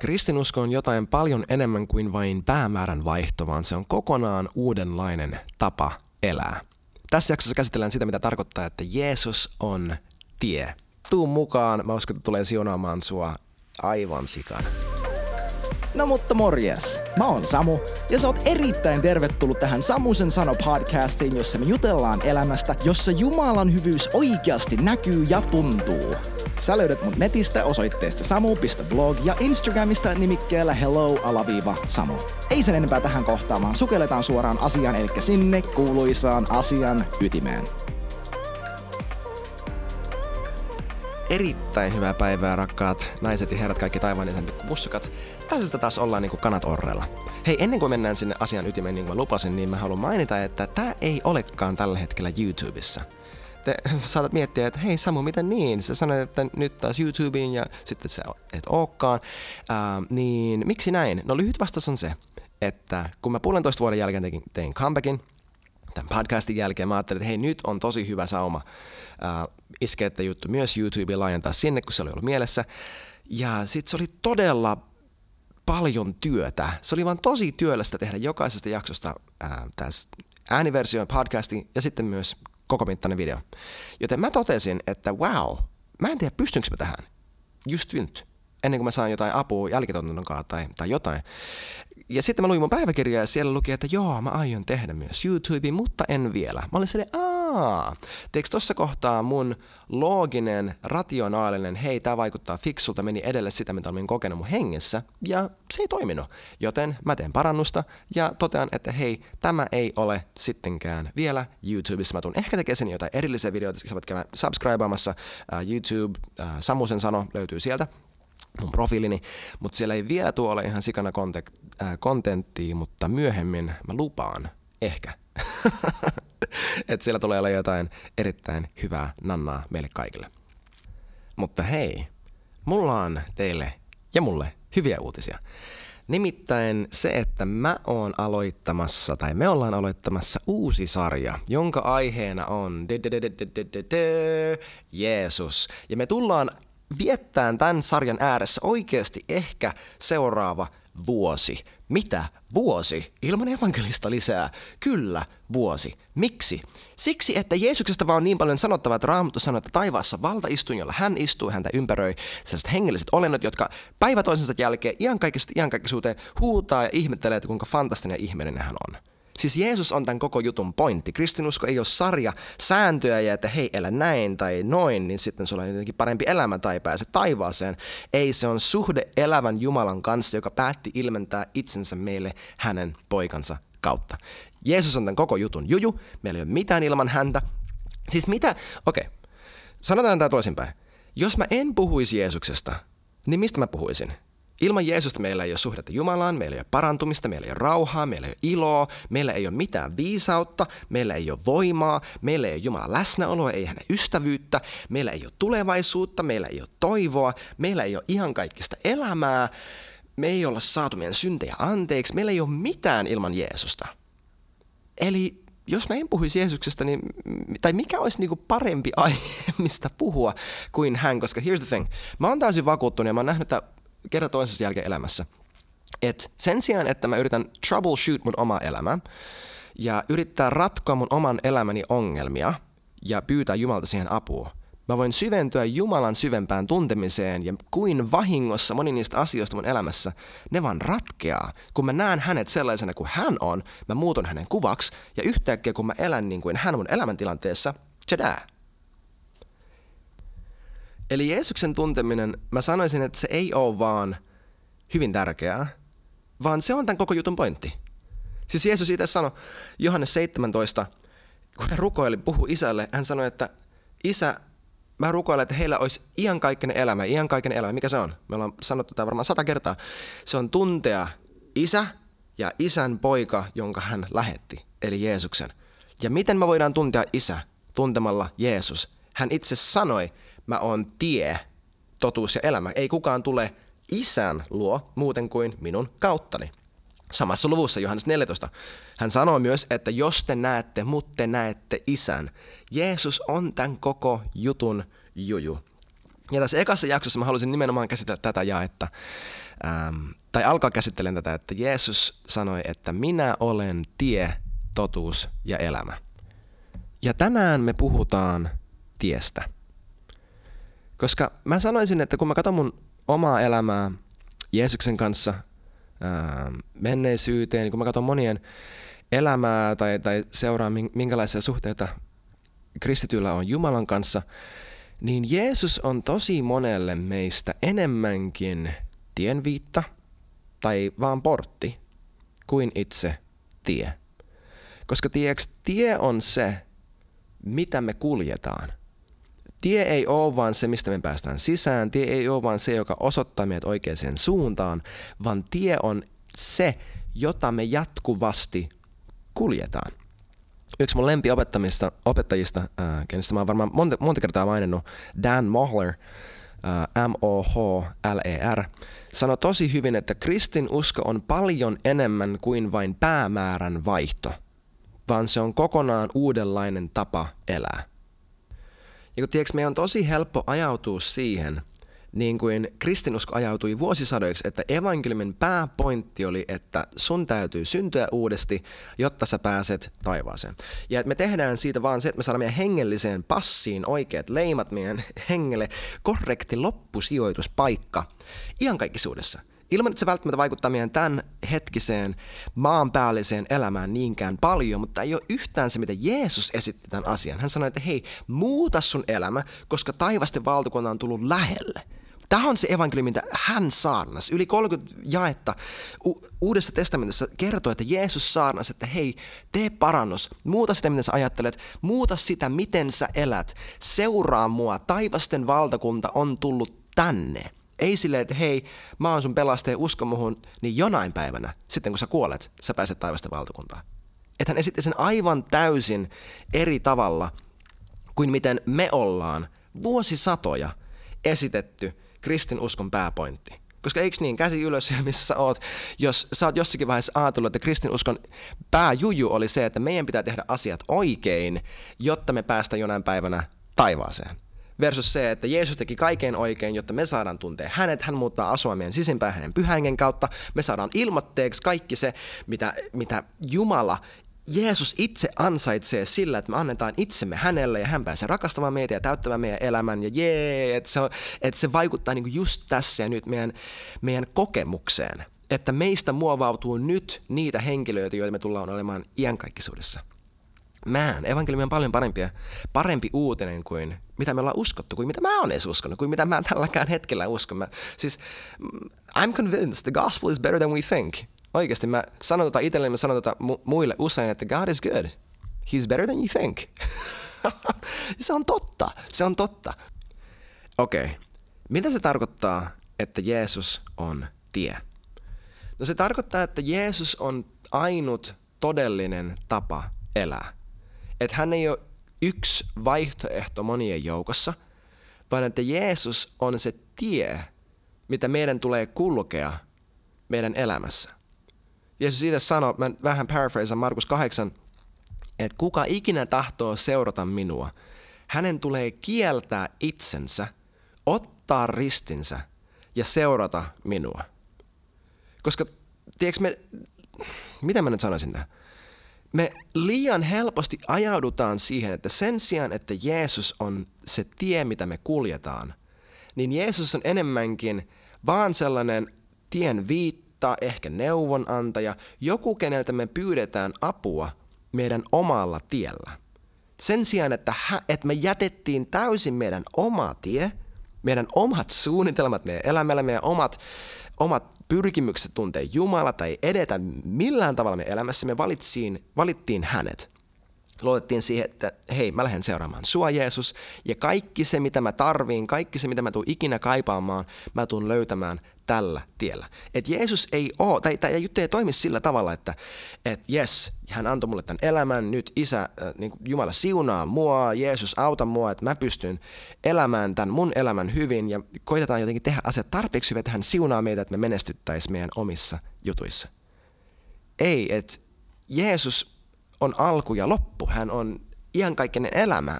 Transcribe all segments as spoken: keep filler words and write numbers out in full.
Kristinusko on jotain paljon enemmän kuin vain päämäärän vaihto, vaan se on kokonaan uudenlainen tapa elää. Tässä jaksossa käsitellään sitä, mitä tarkoittaa, että Jeesus on tie. Tuu mukaan, mä uskon, että tulee siunaamaan sua aivan sikana. No mutta morjes, mä oon Samu ja sä oot erittäin tervetullut tähän Samusen sano podcastiin, jossa me jutellaan elämästä, jossa Jumalan hyvyys oikeasti näkyy ja tuntuu. Sä löydät mun netistä osoitteesta samu piste blog ja Instagramista nimikkeellä hello alaviiva samu. Ei sen enempää tähän kohtaan, vaan sukelletaan suoraan asiaan, eli sinne kuuluisaan asian ytimeen. Erittäin hyvää päivää, rakkaat naiset ja herrat, kaikki taivaan ja sen pikkupussukat. Tällaisesta taas ollaan niin kuin kanat orrella. Hei, ennen kuin mennään sinne asian ytimeen, niin kuin mä lupasin, niin mä haluan mainita, että tää ei olekaan tällä hetkellä YouTubessa. Te saatat miettiä, että hei Samu, miten niin? Sä sanoit, että nyt taas YouTubeen ja sitten sä et ookaan. Äh, niin miksi näin? No lyhyt vastaus on se, että kun mä puolentoista vuoden jälkeen tein, tein comebackin, tämän podcastin jälkeen mä ajattelin, että hei, nyt on tosi hyvä sauma äh, iskeä tämä juttu myös YouTubeen, laajentaa sinne, kun se oli ollut mielessä. Ja sit se oli todella paljon työtä. Se oli vaan tosi työlästä tehdä jokaisesta jaksosta äh, tässä ääniversioon podcastin ja sitten myös koko mittainen video. Joten mä totesin, että wow, mä en tiedä pystynkö mä tähän just nyt, ennen kuin mä saan jotain apua jälkitontonkaan tai, tai jotain. Ja sitten mä luin mun päiväkirjaa ja siellä luki, että joo, mä aion tehdä myös YouTubeen, mutta en vielä. Mä olin silleen, aah, teikö tossa kohtaa mun looginen, rationaalinen, hei, tää vaikuttaa fiksulta, meni edelle sitä, mitä olin kokenut mun hengessä, ja se ei toiminut. Joten mä teen parannusta ja totean, että hei, tämä ei ole sittenkään vielä YouTubessa. Mä tuun ehkä tekemään sen jotain erillisiä videoita, sä voit käydä subscribeamassa, uh, YouTube, uh, Samusen sano löytyy sieltä. Mun profiilini, mutta siellä ei vielä tuo ole ihan sikana kontek- äh, kontenttia, mutta myöhemmin mä lupaan, ehkä, että siellä tulee olla jotain erittäin hyvää nannaa meille kaikille. Mutta hei, mulla on teille ja mulle hyviä uutisia. Nimittäin se, että mä oon aloittamassa, tai me ollaan aloittamassa uusi sarja, jonka aiheena on Jeesus. Ja me tullaan viettään tämän sarjan ääressä oikeasti ehkä seuraava vuosi. Mitä? Vuosi? Ilman evankelista lisää. Kyllä, vuosi. Miksi? Siksi, että Jeesuksesta vaan on niin paljon sanottavaa, että Raamattu sanoo, että taivaassa valtaistuin, jolla hän istuu, häntä ympäröi sellaiset hengelliset olennot, jotka päivä toisensa jälkeen iankaikkisesti iankaikkisuuteen huutaa ja ihmettelee, että kuinka fantastinen ja ihmeellinen hän on. Siis Jeesus on tämän koko jutun pointti. Kristinusko ei ole sarja sääntöjä ja että hei, elä näin tai noin, niin sitten sulla on jotenkin parempi elämä tai pääse taivaaseen. Ei, se on suhde elävän Jumalan kanssa, joka päätti ilmentää itsensä meille hänen poikansa kautta. Jeesus on tämän koko jutun juju. Meillä ei ole mitään ilman häntä. Siis mitä? Okei, sanotaan tämä toisinpäin. Jos mä en puhuisi Jeesuksesta, niin mistä mä puhuisin? Ilman Jeesusta meillä ei ole suhdetta Jumalaan, meillä ei ole parantumista, meillä ei ole rauhaa, meillä ei ole iloa, meillä ei ole mitään viisautta, meillä ei ole voimaa, meillä ei ole Jumalan läsnäoloa, ei hänen ystävyyttä, meillä ei ole tulevaisuutta, meillä ei ole toivoa, meillä ei ole iankaikkista elämää, me ei olla saatu meidän syntejä anteeksi, meillä ei ole mitään ilman Jeesusta. Eli jos mä en puhuisi Jeesuksesta, niin, tai mikä olisi niinku parempi aihe, mistä puhua kuin hän, koska here's the thing, mä oon täysin vakuuttunut ja mä oon nähnyt tämän kerta toisensa jälkeen elämässä. Et sen sijaan, että mä yritän troubleshoot mun omaa elämää ja yrittää ratkoa mun oman elämäni ongelmia ja pyytää Jumalta siihen apua, mä voin syventyä Jumalan syvempään tuntemiseen ja kuin vahingossa moni niistä asioista mun elämässä, ne vaan ratkeaa. Kun mä näen hänet sellaisena kuin hän on, mä muutun hänen kuvaksi ja yhtäkkiä kun mä elän niin kuin hän mun elämäntilanteessa, tjadaa. Eli Jeesuksen tunteminen, mä sanoisin, että se ei ole vaan hyvin tärkeää, vaan se on tämän koko jutun pointti. Siis Jeesus itse sanoi Johannes seitsemäntoista, kun hän rukoili, puhui isälle, hän sanoi, että isä, mä rukoilen, että heillä olisi iankaikkinen elämä, iankaikkinen elämä. Mikä se on? Me ollaan sanottu tämä varmaan sata kertaa. Se on tuntea isä ja isän poika, jonka hän lähetti, eli Jeesuksen. Ja miten me voidaan tuntea isä tuntemalla Jeesus? Hän itse sanoi, mä oon tie, totuus ja elämä. Ei kukaan tule isän luo muuten kuin minun kauttani. Samassa luvussa Johannes neljätoista hän sanoo myös, että jos te näette, mut te näette isän. Jeesus on tämän koko jutun juju. Ja tässä ekassa jaksossa mä halusin nimenomaan käsitellä tätä jaetta, ähm, tai alkaa käsittelen tätä, että Jeesus sanoi, että minä olen tie, totuus ja elämä. Ja tänään me puhutaan tiestä. Koska mä sanoisin, että kun mä katson mun omaa elämää Jeesuksen kanssa ähm, menneisyyteen, kun mä katson monien elämää tai, tai seuraa minkälaisia suhteita kristityillä on Jumalan kanssa, niin Jeesus on tosi monelle meistä enemmänkin tienviitta tai vaan portti kuin itse tie. Koska tieks, tie on se, mitä me kuljetaan. Tie ei ole vaan se, mistä me päästään sisään. Tie ei ole vaan se, joka osoittaa meidät oikeaan suuntaan, vaan tie on se, jota me jatkuvasti kuljetaan. Yksi mun lempiopettajista, opettajista, äh, kenestä mä oon varmaan monta, monta kertaa maininnut, Dan Mohler, äh, M O H L E R, sanoi tosi hyvin, että kristinusko on paljon enemmän kuin vain päämäärän vaihto, vaan se on kokonaan uudenlainen tapa elää. Ja kun tiedätkö, meidän on tosi helppo ajautua siihen, niin kuin kristinusko ajautui vuosisadoiksi, että evankeliumin pääpointti oli, että sun täytyy syntyä uudesti, jotta sä pääset taivaaseen. Ja me tehdään siitä vaan se, että me saadaan meidän hengelliseen passiin oikeat leimat meidän hengelle, korrekti loppusijoituspaikka iankaikkisuudessa. Ilman, että se välttämättä vaikuttaa meidän tämän hetkiseen maanpäälliseen elämään niinkään paljon, mutta ei ole yhtään se, mitä Jeesus esitti tämän asian. Hän sanoi, että hei, muuta sun elämä, koska taivasten valtakunta on tullut lähelle. Tämä on se evankeliumi, mitä hän saarnasi. Yli kolmekymmentä jaetta U- Uudessa testamentissa kertoo, että Jeesus saarnasi, että hei, tee parannus, muuta sitä, miten sä ajattelet, muuta sitä, miten sä elät, seuraa mua, taivasten valtakunta on tullut tänne. Ei silleen, että hei, mä oon sun pelastaja, usko muhun, niin jonain päivänä, sitten kun sä kuolet, sä pääset taivasten valtakuntaan. Että hän esitti sen aivan täysin eri tavalla kuin miten me ollaan vuosisatoja esitetty kristinuskon pääpointti. Koska eiks niin, käsi ylös siellä, missä sä oot, jos sä oot jossakin vaiheessa ajatellut, että kristinuskon pääjuju oli se, että meidän pitää tehdä asiat oikein, jotta me päästään jonain päivänä taivaaseen. Versus se, että Jeesus teki kaiken oikein, jotta me saadaan tuntea hänet, hän muuttaa asua meidän sisimpään hänen pyhängen kautta, me saadaan ilmoitteeksi kaikki se, mitä, mitä Jumala, Jeesus itse ansaitsee sillä, että me annetaan itsemme hänelle ja hän pääsee rakastamaan meitä ja täyttämään meidän elämän ja jee, että se, että se vaikuttaa niin kuin just tässä ja nyt meidän, meidän kokemukseen, että meistä muovautuu nyt niitä henkilöitä, joita me tullaan olemaan iankaikkisuudessa. Man, evankeliumi on paljon parempia, parempi uutinen kuin mitä me ollaan uskottu, kuin mitä mä oon edes uskonut, kuin mitä mä tälläkään hetkellä uskon. Mä, siis, I'm convinced the gospel is better than we think. Oikeasti mä sanon tota itselleni, mä sanon tota mu- muille usein, että God is good. He's better than you think. Se on totta, se on totta. Okei, okay. Mitä se tarkoittaa, että Jeesus on tie? No se tarkoittaa, että Jeesus on ainut todellinen tapa elää. Että hän ei ole yksi vaihtoehto monien joukossa, vaan että Jeesus on se tie, mitä meidän tulee kulkea meidän elämässä. Jeesus itse sanoi, mä vähän paraphrasaan Markus kahdeksan, että kuka ikinä tahtoo seurata minua, hänen tulee kieltää itsensä, ottaa ristinsä ja seurata minua. Koska, tiedätkö me, mitä mä nyt sanoisin tähän? Me liian helposti ajaudutaan siihen, että sen sijaan, että Jeesus on se tie, mitä me kuljetaan, niin Jeesus on enemmänkin vaan sellainen tien viitta, ehkä neuvonantaja, joku, keneltä me pyydetään apua meidän omalla tiellä. Sen sijaan, että, hä, että me jätettiin täysin meidän oma tie, meidän omat suunnitelmat meidän elämällä, meidän omat, omat pyrkimykset tuntea Jumala tai edetä millään tavalla meidän elämässä, me valitsiin, valittiin hänet. Luotettiin siihen, että hei, mä lähden seuraamaan sua, Jeesus, ja kaikki se, mitä mä tarviin, kaikki se, mitä mä tuun ikinä kaipaamaan, mä tuun löytämään tällä tiellä. Että Jeesus ei ole, tai, tai juttu ei toimi sillä tavalla, että et jes, hän antoi mulle tämän elämän, nyt isä, äh, niin kuin Jumala siunaa mua, Jeesus auta mua, että mä pystyn elämään tämän mun elämän hyvin, ja koitetaan jotenkin tehdä asiat tarpeeksi hyvin, että hän siunaa meitä, että me menestyttäisiin meidän omissa jutuissa. Ei, että Jeesus on alku ja loppu, hän on iankaikkinen elämä.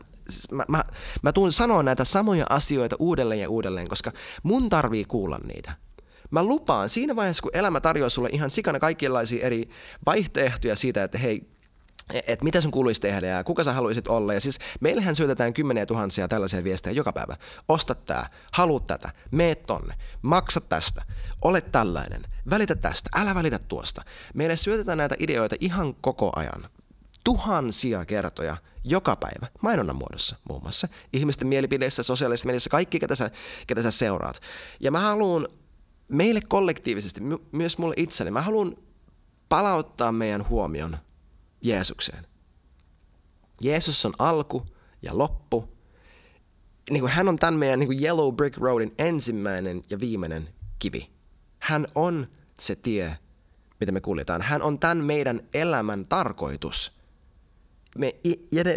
mä, mä, mä tuun sanoa näitä samoja asioita uudelleen ja uudelleen, koska mun tarvii kuulla niitä. Mä lupaan, siinä vaiheessa kun elämä tarjoaa sulle ihan sikana kaikenlaisia eri vaihtoehtoja siitä, että hei, että mitä sun kuuluisi tehdä ja kuka sä haluaisit olla. Ja siis meillähän syötetään kymmeniä tuhansia tällaisia viestejä joka päivä. Osta tää, halua tätä, mee tonne, maksa tästä, ole tällainen, välitä tästä, älä välitä tuosta. Meille syötetään näitä ideoita ihan koko ajan. Tuhansia kertoja joka päivä, mainonnan muodossa muun muassa. Ihmisten mielipideissä, sosiaalisessa mielessä, kaikki ketä sä, ketä sä seuraat. Ja mä haluun meille kollektiivisesti, my, myös mulle itselle, mä haluun palauttaa meidän huomion Jeesukseen. Jeesus on alku ja loppu. Niin kuin hän on tämän meidän niin kuin Yellow Brick Roadin ensimmäinen ja viimeinen kivi. Hän on se tie, mitä me kuljetaan. Hän on tämän meidän elämän tarkoitus. Me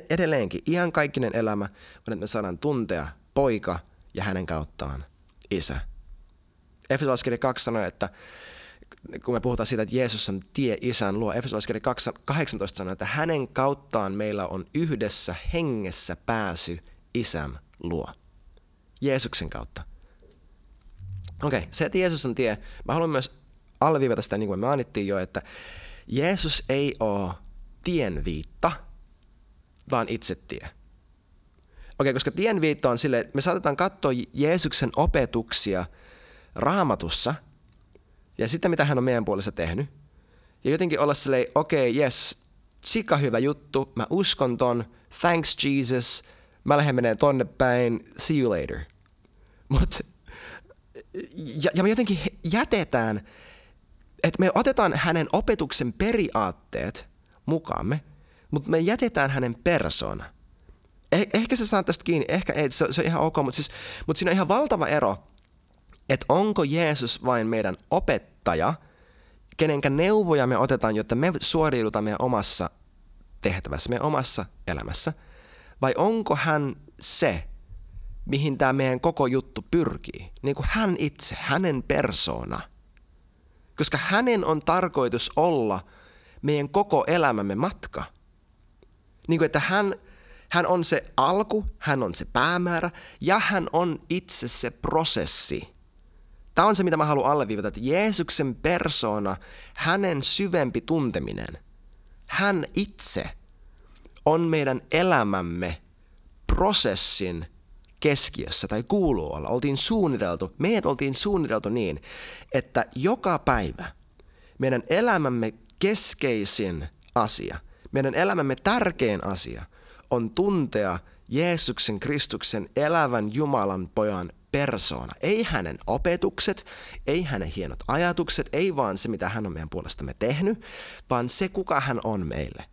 edelleenkin, iankaikkinen elämä, on että me saadaan tuntea poika ja hänen kauttaan isä. Efesolaiskirja kaksi sanoo, että kun me puhutaan siitä, että Jeesus on tie isän luo, Efesolaiskirja kahdeksantoista sanoo, että hänen kauttaan meillä on yhdessä hengessä pääsy isän luo. Jeesuksen kautta. Okei, okay, se, että Jeesus on tie, mä haluan myös alviivata sitä, niin kuin me mainittiin jo, että Jeesus ei ole tienviitta, vaan itse tie. Okei, koska tienviitta on silleen, että me saatetaan katsoa Jeesuksen opetuksia Raamatussa ja sitä, mitä hän on meidän puolessa tehnyt. Ja jotenkin olla silleen, okei, okay, jes, sika hyvä juttu, mä uskon ton, thanks Jesus, mä lähden meneen tonne päin, see you later. Mut, ja, ja me jotenkin jätetään, että me otetaan hänen opetuksen periaatteet mukaamme, mutta me jätetään hänen persoona. Eh, ehkä sä saat tästä kiinni, ehkä ei, se, se on ihan ok, mutta siis, mut siinä on ihan valtava ero, että onko Jeesus vain meidän opettaja, kenenkä neuvoja me otetaan, jotta me suoriudutaan meidän omassa tehtävässä, meidän omassa elämässä, vai onko hän se, mihin tämä meidän koko juttu pyrkii, niin kuin hän itse, hänen persoona. Koska hänen on tarkoitus olla meidän koko elämämme matka. Niin kuin, että hän, hän on se alku, hän on se päämäärä ja hän on itse se prosessi. Tämä on se, mitä mä haluan alleviivata, että Jeesuksen persoona, hänen syvempi tunteminen, hän itse on meidän elämämme prosessin keskiössä tai kuuluu olla. Oltiin suunniteltu, meidät oltiin suunniteltu niin, että joka päivä meidän elämämme keskeisin asia, meidän elämämme tärkein asia on tuntea Jeesuksen Kristuksen elävän Jumalan pojan persoona. Ei hänen opetukset, ei hänen hienot ajatukset, ei vaan se, mitä hän on meidän puolestamme tehnyt, vaan se, kuka hän on meille.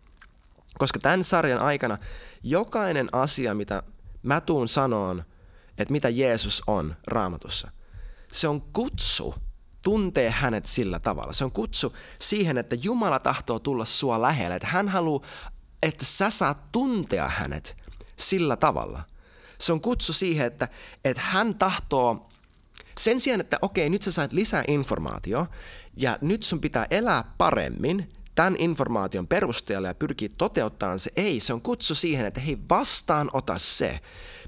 Koska tämän sarjan aikana jokainen asia, mitä mä tuun sanoon, että mitä Jeesus on Raamatussa, se on kutsu tuntee hänet sillä tavalla. Se on kutsu siihen, että Jumala tahtoo tulla sua lähelle. Että hän haluaa, että sä saat tuntea hänet sillä tavalla. Se on kutsu siihen, että, että hän tahtoo, sen sijaan, että okei, nyt sä saat lisää informaatiota ja nyt sun pitää elää paremmin tämän informaation perusteella ja pyrkiä toteuttamaan se. Ei, se on kutsu siihen, että hei, vastaanota se,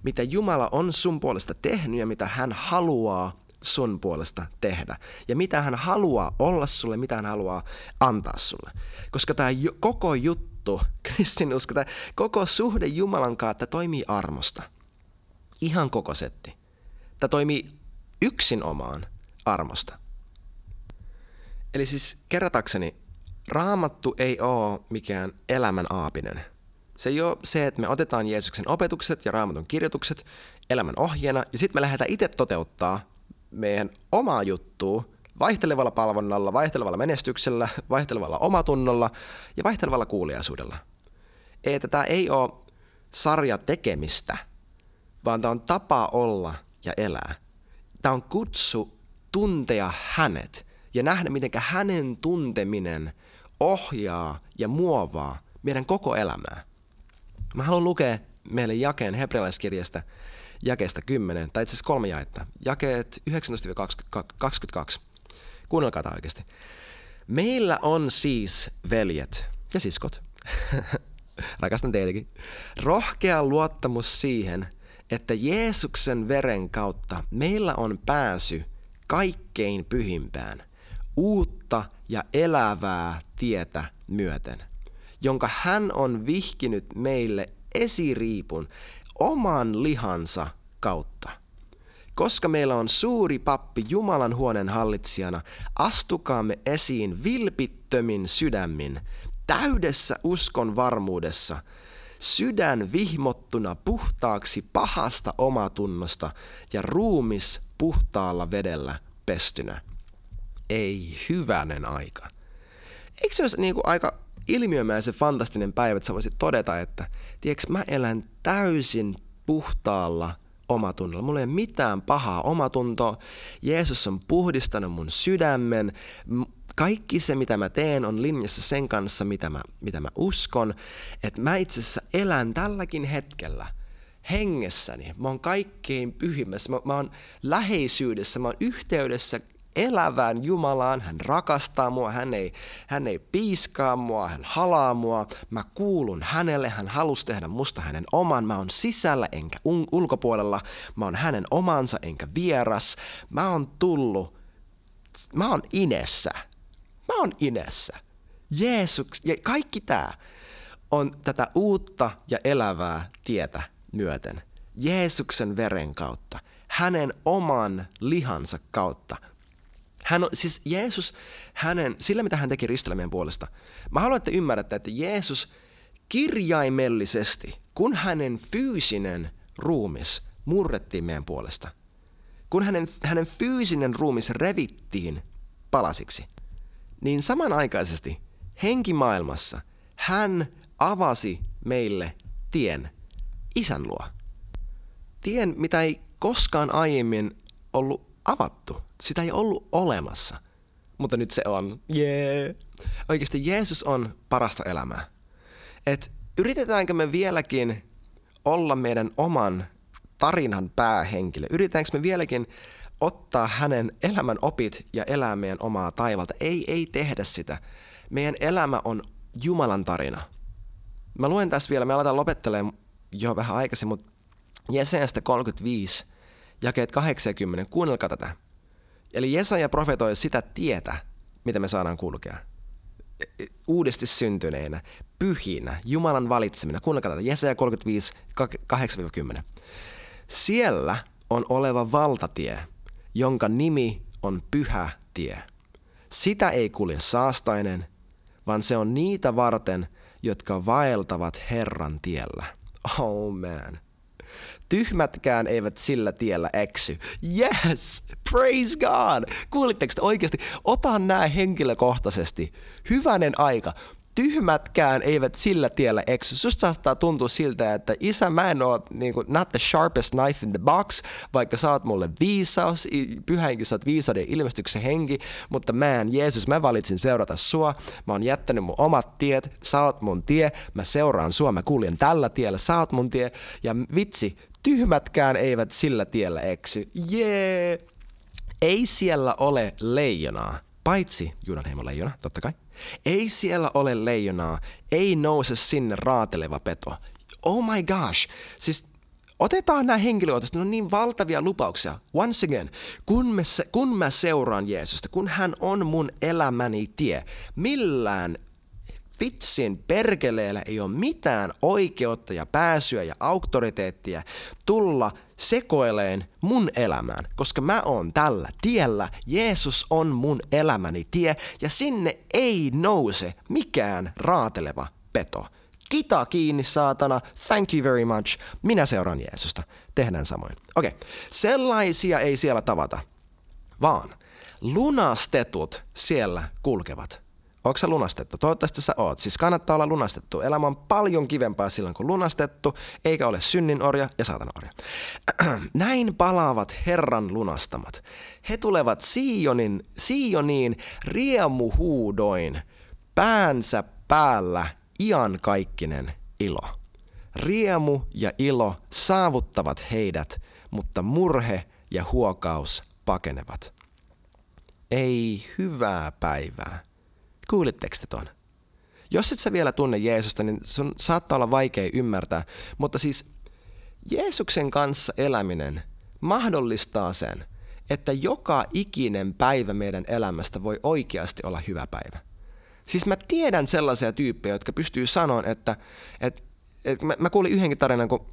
mitä Jumala on sun puolesta tehnyt ja mitä hän haluaa sun puolesta tehdä. Ja mitä hän haluaa olla sulle, mitä hän haluaa antaa sulle. Koska tämä koko juttu, kristinusko, tämä koko suhde Jumalan kanssa toimii armosta. Ihan koko setti. Tämä toimii yksin omaan armosta. Eli siis kerratakseni, Raamattu ei ole mikään elämän aapinen. Se ei ole se, että me otetaan Jeesuksen opetukset ja Raamatun kirjoitukset elämän ohjeena ja sitten me lähdetään itse toteuttaa meidän omaa juttua vaihtelevalla palvonnalla, vaihtelevalla menestyksellä, vaihtelevalla omatunnolla ja vaihtelevalla kuuliaisuudella. Että tämä ei ole sarja tekemistä, vaan tämä on tapa olla ja elää. Tämä on kutsu tuntea hänet ja nähdä, miten hänen tunteminen ohjaa ja muovaa meidän koko elämää. Mä haluan lukea meille jakeen hebrealaiskirjasta, jakeesta kymmenen, tai itse asiassa kolme jaetta, jakeet yhdeksäntoista kaksikymmentäkaksi. Kuunnelkaa tämä oikeasti. Meillä on siis veljet ja siskot rakastan teitäkin. Rohkea luottamus siihen, että Jeesuksen veren kautta meillä on pääsy kaikkein pyhimpään, uutta ja elävää tietä myöten, jonka hän on vihkinyt meille esiriipun oman lihansa kautta. Koska meillä on suuri pappi Jumalan huoneen hallitsijana, astukaamme esiin vilpittömin sydämin, täydessä uskon varmuudessa, sydän vihmottuna puhtaaksi pahasta omatunnosta ja ruumis puhtaalla vedellä pestynä. Ei hyvänen aika. Eikö se olisi niin kuin aika ilmiömäisen fantastinen päivä, että sä voisit todeta, että tiedätkö, mä elän täysin puhtaalla omatunnolla. Mulla ei ole mitään pahaa omatuntoa. Jeesus on puhdistanut mun sydämen. Kaikki se, mitä mä teen, on linjassa sen kanssa, mitä mä, mitä mä uskon. Että mä itse asiassa elän tälläkin hetkellä hengessäni. Mä oon kaikkein pyhimmässä. Mä, mä oon läheisyydessä. Mä oon yhteydessä elävään Jumalaan. Hän rakastaa mua. Hän ei, hän ei piiskaa mua. Hän halaa mua. Mä kuulun hänelle. Hän halusi tehdä musta hänen oman. Mä oon sisällä enkä un- ulkopuolella. Mä oon hänen omansa enkä vieras. Mä oon tullut. Mä oon inessä. Mä oon inessä. Jeesus, ja kaikki tää on tätä uutta ja elävää tietä myöten. Jeesuksen veren kautta. Hänen oman lihansa kautta. Hän on, siis Jeesus, hänen, sillä mitä hän teki ristillä meidän puolesta. Mä haluan, että ymmärrätte, että Jeesus kirjaimellisesti, kun hänen fyysinen ruumis murrettiin meidän puolesta, kun hänen, hänen fyysinen ruumis revittiin palasiksi, niin samanaikaisesti henkimaailmassa hän avasi meille tien Isän luo. Tien, mitä ei koskaan aiemmin ollut avattu. Sitä ei ollut olemassa. Mutta nyt se on. Yeah. Oikeasti Jeesus on parasta elämää. Et yritetäänkö me vieläkin olla meidän oman tarinan päähenkilö? Yritetäänkö me vieläkin ottaa hänen elämän opit ja elää meidän omaa taivalta? Ei, ei tehdä sitä. Meidän elämä on Jumalan tarina. Mä luen tässä vielä, me aletaan lopettelemaan jo vähän aikaisin, mutta Jesaja kolmekymmentäviisi, jakeet kahdeksankymmentä, kuunnelkaa tätä. Eli Jesaja profetoi sitä tietä, mitä me saadaan kulkea. Uudesti syntyneinä, pyhinä, Jumalan valitsemina. Kuunnelkaa tätä, Jesaja kolmekymmentäviisi, kahdeksan kymmenen. Siellä on oleva valtatie, jonka nimi on Pyhä tie. Sitä ei kulje saastainen, vaan se on niitä varten, jotka vaeltavat Herran tiellä. Oh man. Tyhmätkään eivät sillä tiellä eksy. Yes! Praise God! Kuulitteko te oikeasti? Otan nämä henkilökohtaisesti. Hyvänen aika. Tyhmätkään eivät sillä tiellä eksy. Susta saattaa tuntua siltä, että Isä, mä en ole niin kuin, not the sharpest knife in the box, vaikka sä oot mulle viisaus, pyhäinkin sä oot viisauden ilmestyksen henki, mutta mä en, Jeesus, mä valitsin seurata sua, mä oon jättänyt mun omat tiet, sä oot mun tie, mä seuraan sua, mä kuljen tällä tiellä, sä oot mun tie, ja vitsi, tyhmätkään eivät sillä tiellä eksy. Jee! Yeah. Ei siellä ole leijonaa, paitsi Juudanheimon leijona, totta kai. Ei siellä ole leijonaa, ei nouse sinne raateleva peto. Oh my gosh, siis otetaan nämä henkilökohtaisesti, ne on niin valtavia lupauksia. Once again, kun, me se, kun mä seuraan Jeesusta, kun hän on mun elämäni tie, millään vitsin perkeleellä ei ole mitään oikeutta ja pääsyä ja auktoriteettia tulla sekoileen mun elämään, koska mä oon tällä tiellä, Jeesus on mun elämäni tie ja sinne ei nouse mikään raateleva peto. Kita kiinni saatana, thank you very much, minä seuraan Jeesusta, tehdään samoin. Okei, okay. Sellaisia ei siellä tavata, vaan lunastetut siellä kulkevat. Ootko sä lunastettu? Toivottavasti sä oot. Siis kannattaa olla lunastettu. Elämä on paljon kivempaa silloin, kun lunastettu, eikä ole synninorja ja saatanorja. Näin palaavat Herran lunastamat. He tulevat Sionin, Sioniin riemuhuudoin, päänsä päällä iankaikkinen ilo. Riemu ja ilo saavuttavat heidät, mutta murhe ja huokaus pakenevat. Ei hyvää päivää. Kuulitteko te ton? Jos et sä vielä tunne Jeesusta, niin sun saattaa olla vaikea ymmärtää, mutta siis Jeesuksen kanssa eläminen mahdollistaa sen, että joka ikinen päivä meidän elämästä voi oikeasti olla hyvä päivä. Siis mä tiedän sellaisia tyyppejä, jotka pystyy sanomaan, että, että, että mä, mä kuulin yhdenkin tarinan, kun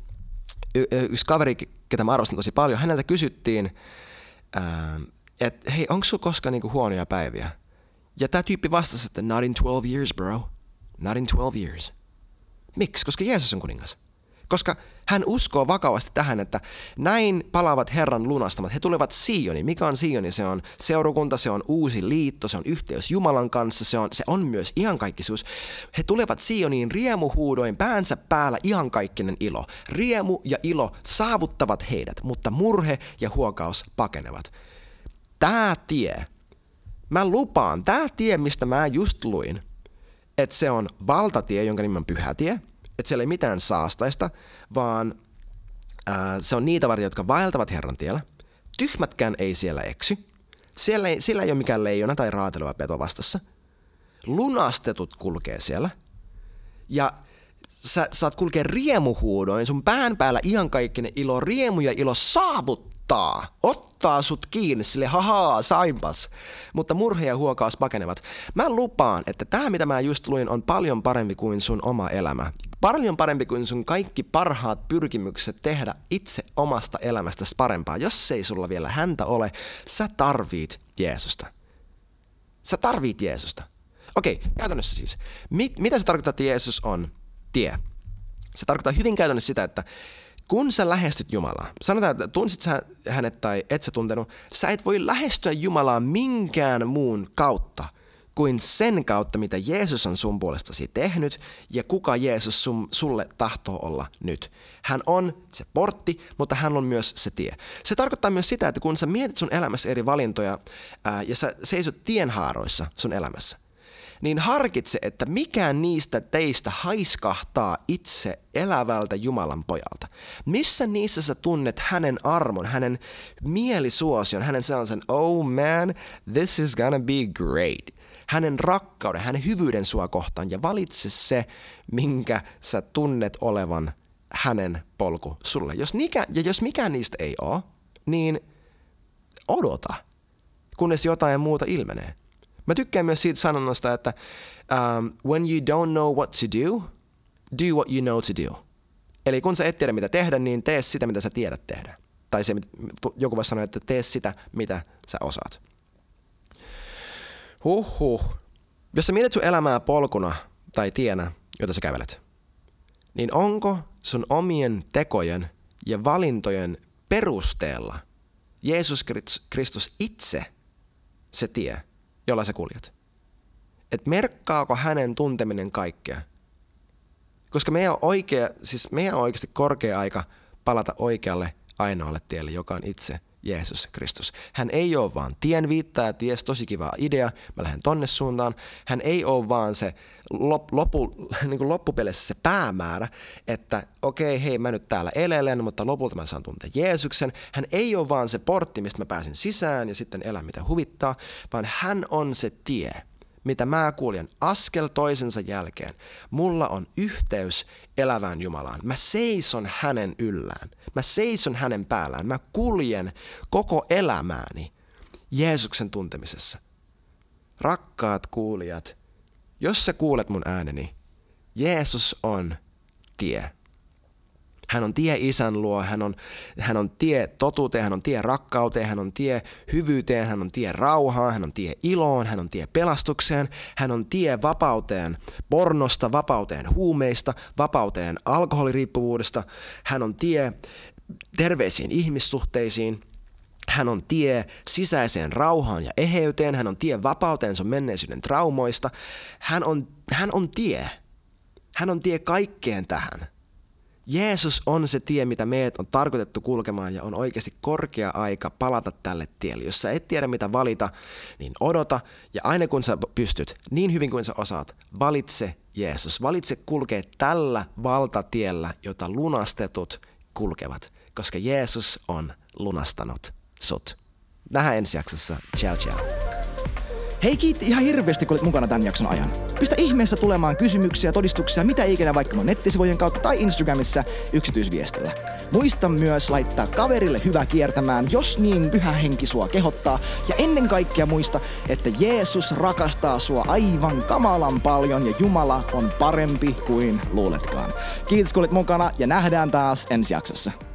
yksi kaveri, ketä mä arvostan tosi paljon, häneltä kysyttiin, että hei, onko sulla koskaan niinku huonoja päiviä? Ja tää tyyppi vastasi, että not in twelve years, bro. Not in twelve years. Miksi? Koska Jeesus on kuningas. Koska hän uskoo vakavasti tähän, että näin palaavat Herran lunastamat. He tulevat Sioniin. Mikä on Sioni? Se on seurakunta, se on uusi liitto, se on yhteys Jumalan kanssa, se on, se on myös iankaikkisuus. He tulevat Sioniin riemuhuudoin, päänsä päällä iankaikkinen ilo. Riemu ja ilo saavuttavat heidät, mutta murhe ja huokaus pakenevat. Tää tie, mä lupaan, tää tie, mistä mä just luin, että se on valtatie, jonka nimi on pyhätie. Että siellä ei mitään saastaista, vaan ää, se on niitä varten, jotka vaeltavat Herran tiellä. Tyhmätkään ei siellä eksy. Siellä ei, siellä ei ole mikään leijona tai raateleva peto vastassa. Lunastetut kulkee siellä. Ja sä saat kulkea riemuhuudoin. Sun pään päällä iankaikkinen ilo, riemu ja ilo saavuttaa. Ottaa sut kiinni sille hahaa, sainpas. Mutta murhe ja huokaus pakenevat. Mä lupaan, että tää mitä mä just luin on paljon parempi kuin sun oma elämä. Paljon parempi kuin sun kaikki parhaat pyrkimykset tehdä itse omasta elämästäsi parempaa. Jos ei sulla vielä häntä ole, sä tarvit Jeesusta. Sä tarvit Jeesusta. Okei, käytännössä siis. Mit, mitä se tarkoittaa, että Jeesus on tie? Se tarkoittaa hyvin käytännössä sitä, että kun sä lähestyt Jumalaa, sanotaan, että tunsit sä hänet tai et sä tuntenut, sä et voi lähestyä Jumalaa minkään muun kautta kuin sen kautta, mitä Jeesus on sun puolestasi tehnyt ja kuka Jeesus sun, sulle tahtoo olla nyt. Hän on se portti, mutta hän on myös se tie. Se tarkoittaa myös sitä, että kun sä mietit sun elämässä eri valintoja ää, ja sä seisot tienhaaroissa sun elämässä, niin harkitse, että mikään niistä teistä haiskahtaa itse elävältä Jumalan pojalta. Missä niissä sä tunnet hänen armon, hänen mielisuosion, hänen sellaisen, oh man, this is gonna be great. Hänen rakkauden, hänen hyvyyden sua kohtaan ja valitse se, minkä sä tunnet olevan hänen polku sulle. Jos mikä, ja jos mikään niistä ei ole, niin odota, kunnes jotain muuta ilmenee. Mä tykkään myös siitä sanonnasta, että um, when you don't know what to do, do what you know to do. Eli kun sä et tiedä mitä tehdä, niin tee sitä mitä sä tiedät tehdä. Tai se, joku voi sanoa, että tee sitä mitä sä osaat. Huhhuh. Jos sä mietit sun elämää polkuna tai tienä, jota sä kävelet, niin onko sun omien tekojen ja valintojen perusteella Jeesus Kristus itse se tie, jolla sä kuljet? Et merkkaako hänen tunteminen kaikkea? Koska meidän on, oikea, siis meidän on oikeasti korkea aika palata oikealle ainoalle tielle, joka on itse Jeesus Kristus. Hän ei ole vaan tien viittaa, ties tosi kiva idea, mä lähden tonne suuntaan. Hän ei ole vaan se lop, lopu, niin kuin loppupeleissä se päämäärä, että okei, okay, hei mä nyt täällä elelen, mutta lopulta mä saan tuntea Jeesuksen. Hän ei ole vaan se portti, mistä mä pääsin sisään ja sitten elän mitä huvittaa, vaan hän on se tie, mitä mä kuljen askel toisensa jälkeen. Mulla on yhteys elävään Jumalaan. Mä seison hänen yllään. Mä seison hänen päällään. Mä kuljen koko elämääni Jeesuksen tuntemisessa. Rakkaat kuulijat, jos sä kuulet mun ääneni, Jeesus on tie. Hän on tie Isän luo, hän on, hän on tie totuuteen, hän on tie rakkauteen, hän on tie hyvyyteen, hän on tie rauhaan, hän on tie iloon, hän on tie pelastukseen, hän on tie vapauteen pornosta, vapauteen huumeista, vapauteen alkoholiriippuvuudesta, hän on tie terveisiin ihmissuhteisiin, hän on tie sisäiseen rauhaan ja eheyteen, hän on tie vapauteen sun menneisyyden traumoista, hän on, hän on tie, hän on tie kaikkeen tähän. Jeesus on se tie, mitä meidät on tarkoitettu kulkemaan ja on oikeasti korkea aika palata tälle tielle. Jos sä et tiedä mitä valita, niin odota ja aina kun sä pystyt, niin hyvin kuin sä osaat, valitse Jeesus. Valitse kulkea tällä valtatiellä, jota lunastetut kulkevat, koska Jeesus on lunastanut sut. Nähdään ensi jaksossa. Ciao ciao. Hei, kiitti ihan hirveästi, kun olet mukana tämän jakson ajan. Pistä ihmeessä tulemaan kysymyksiä, todistuksia, mitä ikinä vaikka nettisivujen kautta tai Instagramissa yksityisviestillä. Muista myös laittaa kaverille hyvä kiertämään, jos niin pyhä henki sua kehottaa. Ja ennen kaikkea muista, että Jeesus rakastaa sua aivan kamalan paljon ja Jumala on parempi kuin luuletkaan. Kiitos, kun olet mukana ja nähdään taas ensi jaksossa.